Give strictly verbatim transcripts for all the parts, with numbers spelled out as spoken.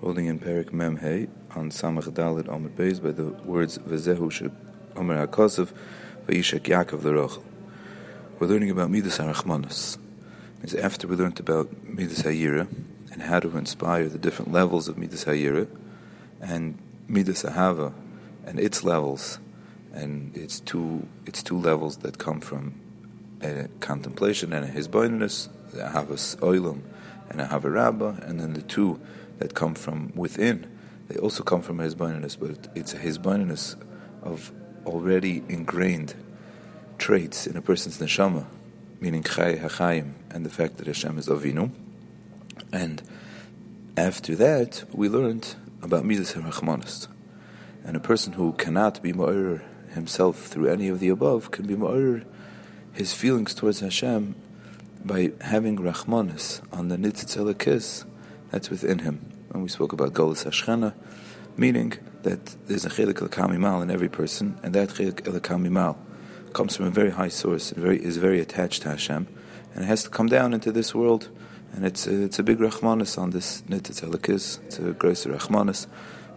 holding in Perik Mem Hei on Samach Dalet Amud Beis by the words V'zehu She Omer HaKosav Vayishak Yaakov Leruchel. We're learning about Midas HaRachamim. Is after we learned about Midas HaYira and how to inspire the different levels of Midas HaYira and Midas Ahava and its levels and its two its two levels that come from a contemplation and a hisboninus, the Ahavas Oilam and Ahava Rabbah, and then the two that come from within, they also come from a hisboninus, but it's a hisboninus of already ingrained traits in a person's neshama, meaning Chay HaChayim, and the fact that Hashem is Avinu. And after that, we learned about Midas HaRachmanus. And a person who cannot be Ma'ir himself through any of the above can be Ma'ir his feelings towards Hashem by having Rachmanus on the Nitzitzelekis that's within him. And we spoke about Golus Hashana, meaning that there's a Chelik Elakamimal in every person, and that Chelik Elakamimal comes from a very high source and very, is very attached to Hashem, and it has to come down into this world, and it's a, it's a big Rachmanus on this Nitzitz Elikis, it's a grosser Rachmanus,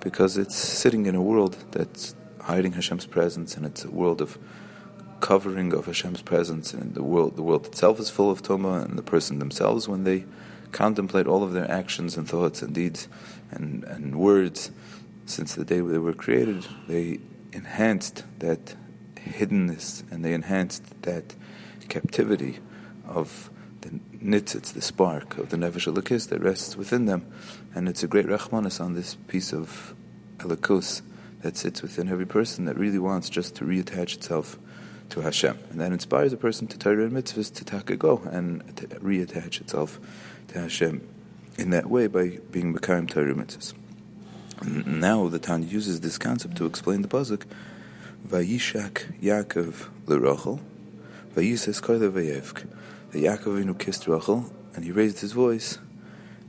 because it's sitting in a world that's hiding Hashem's presence, and it's a world of covering of Hashem's presence, and the world the world itself is full of Tomah, and the person themselves, when they contemplate all of their actions and thoughts and deeds and, and words since the day they were created, they enhanced that hiddenness, and they enhanced that captivity of the nitzitz, the spark of the Nevish Elikis that rests within them, and it's a great Rachmanus on this piece of Elikus that sits within every person that really wants just to reattach itself to Hashem, and that inspires a person to Torah and mitzvahs to take a go and to reattach itself to Hashem in that way by being Mekayim Torah and mitzvahs. Now the Tanya uses this concept to explain the pasuk. Vayishak Yaakov Leruchel, Vayishes Koyle Vayifk. The Yaakov Avinu kissed Rachel, and he raised his voice,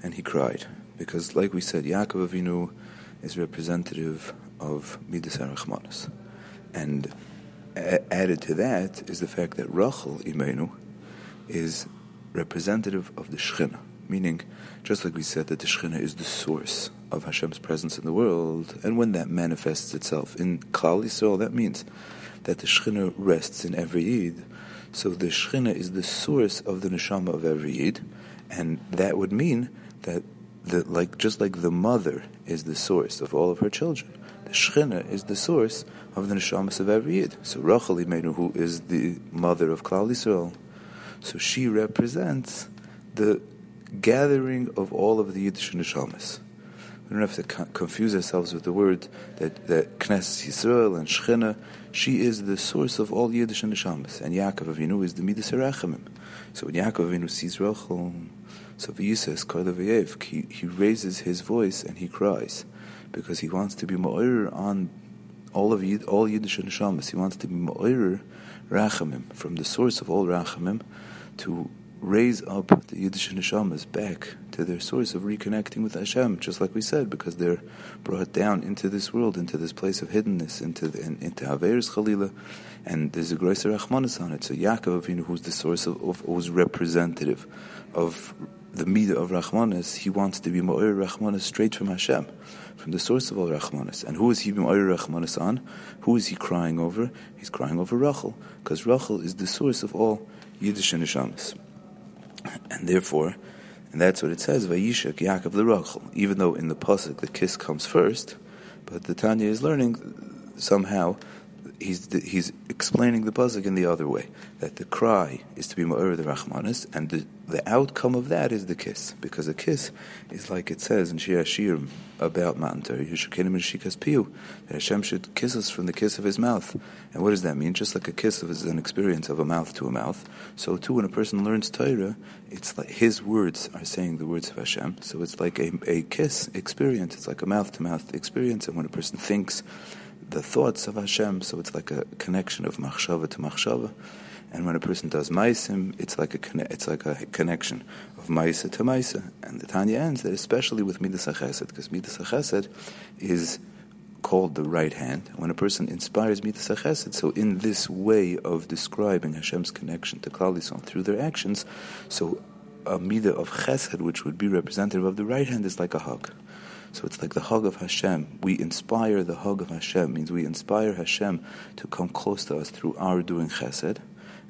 and he cried, because, like we said, Yaakov Avinu is representative of Midas HaRachmanus, and a- added to that is the fact that Rachel Imeinu is representative of the Shechina, meaning, just like we said, that the Shechina is the source of Hashem's presence in the world, and when that manifests itself in Klal Yisrael, that means that the Shechina rests in every Yid. So the Shechina is the source of the neshama of every Yid, and that would mean that, the, like just like the mother is the source of all of her children, the Shechina is the source of the neshamas of every Yid. So Rachel Imeinu, who is the mother of Klal Yisrael, so she represents the gathering of all of the Yiddish neshamas. We don't have to co- confuse ourselves with the word that, that Kness Yisrael and Shechina, she is the source of all Yiddish and Neshamas, and Yaakov Avinu is the Midas HaRachamim. So when Yaakov Avinu sees Rachel, so V'yishes Koyle Vayifk, he, he raises his voice and he cries, because he wants to be Ma'ir on all of Yid, all Yiddish and Neshamas. He wants to be Ma'ir Rachamim, from the source of all Rachamim, to raise up the Yiddish Neshamas back to their source of reconnecting with Hashem, just like we said, because they're brought down into this world, into this place of hiddenness, into the, into Haver Khalilah, and there's a greater Rachmanus on it. So Yaakov Avinu, who's the source of, of who's representative of the Midah of Rachmanus, he wants to be Ma'ir Rachmanus straight from Hashem, from the source of all Rachmanus. And who is he Ma'ir Rachmanus on? Who is he crying over? He's crying over Rachel, because Rachel is the source of all Yiddish Neshamas. And therefore, and that's what it says, Vayishak Yaakov Leruchel. Even though in the pasuk the kiss comes first, but the Tanya is learning somehow he's the, he's explaining the pasuk in the other way, that the cry is to be Ma'ir the Rachmanus, and the, the outcome of that is the kiss, because a kiss is like it says in Shir Shirim about Matnter Yishukinu Mishikas Piu, that Hashem should kiss us from the kiss of His mouth. And what does that mean? Just like a kiss is an experience of a mouth to a mouth, so too when a person learns Torah, it's like his words are saying the words of Hashem. So it's like a, a kiss experience. It's like a mouth to mouth experience. And when a person thinks the thoughts of Hashem, so it's like a connection of machshava to machshava. And when a person does ma'isim, it's like a conne- it's like a connection of ma'isa to ma'isa. And the Tanya ends that especially with mida sa'chesed, because mida sa'chesed is called the right hand. When a person inspires mida sa'chesed, so in this way of describing Hashem's connection to Klal Yisrael through their actions, so a mida of chesed, which would be representative of the right hand, is like a hug. So it's like the hug of Hashem. We inspire the hug of Hashem, means we inspire Hashem to come close to us through our doing chesed,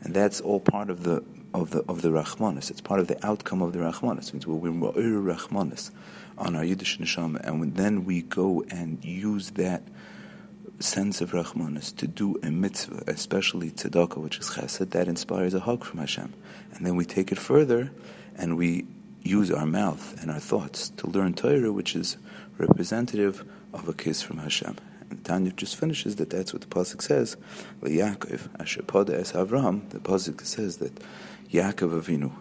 and that's all part of the of the of the Rachmanis. It's part of the outcome of the Rachmanis. It means we're ma'ir Rachmanis on our Yiddish neshama, and then we go and use that sense of Rachmanis to do a mitzvah, especially tzedakah, which is chesed, that inspires a hug from Hashem. And then we take it further, and we use our mouth and our thoughts to learn Torah, which is representative of a kiss from Hashem. And Tanya just finishes that that's what the Pasuk says, Yaakov asher poda es Avraham. The Pasuk says that Yaakov Avinu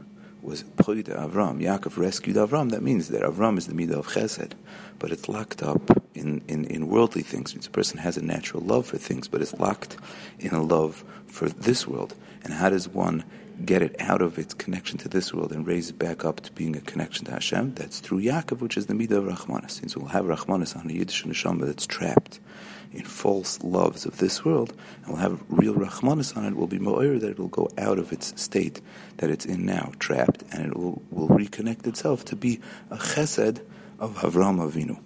was poda Avraham. Yaakov rescued Avraham. That means that Avraham is the midah of chesed, but it's locked up in, in, in worldly things. It means a person has a natural love for things, but it's locked in a love for this world. And how does one get it out of its connection to this world and raise it back up to being a connection to Hashem? That's through Yaakov, which is the midah of Rachmanis. Since we'll have Rachmanis on a Yiddish neshama that's trapped in false loves of this world, and we'll have real Rachmanis on it, will be mo'ir, that it will go out of its state that it's in now, trapped, and it will, will reconnect itself to be a chesed of Avraham Avinu.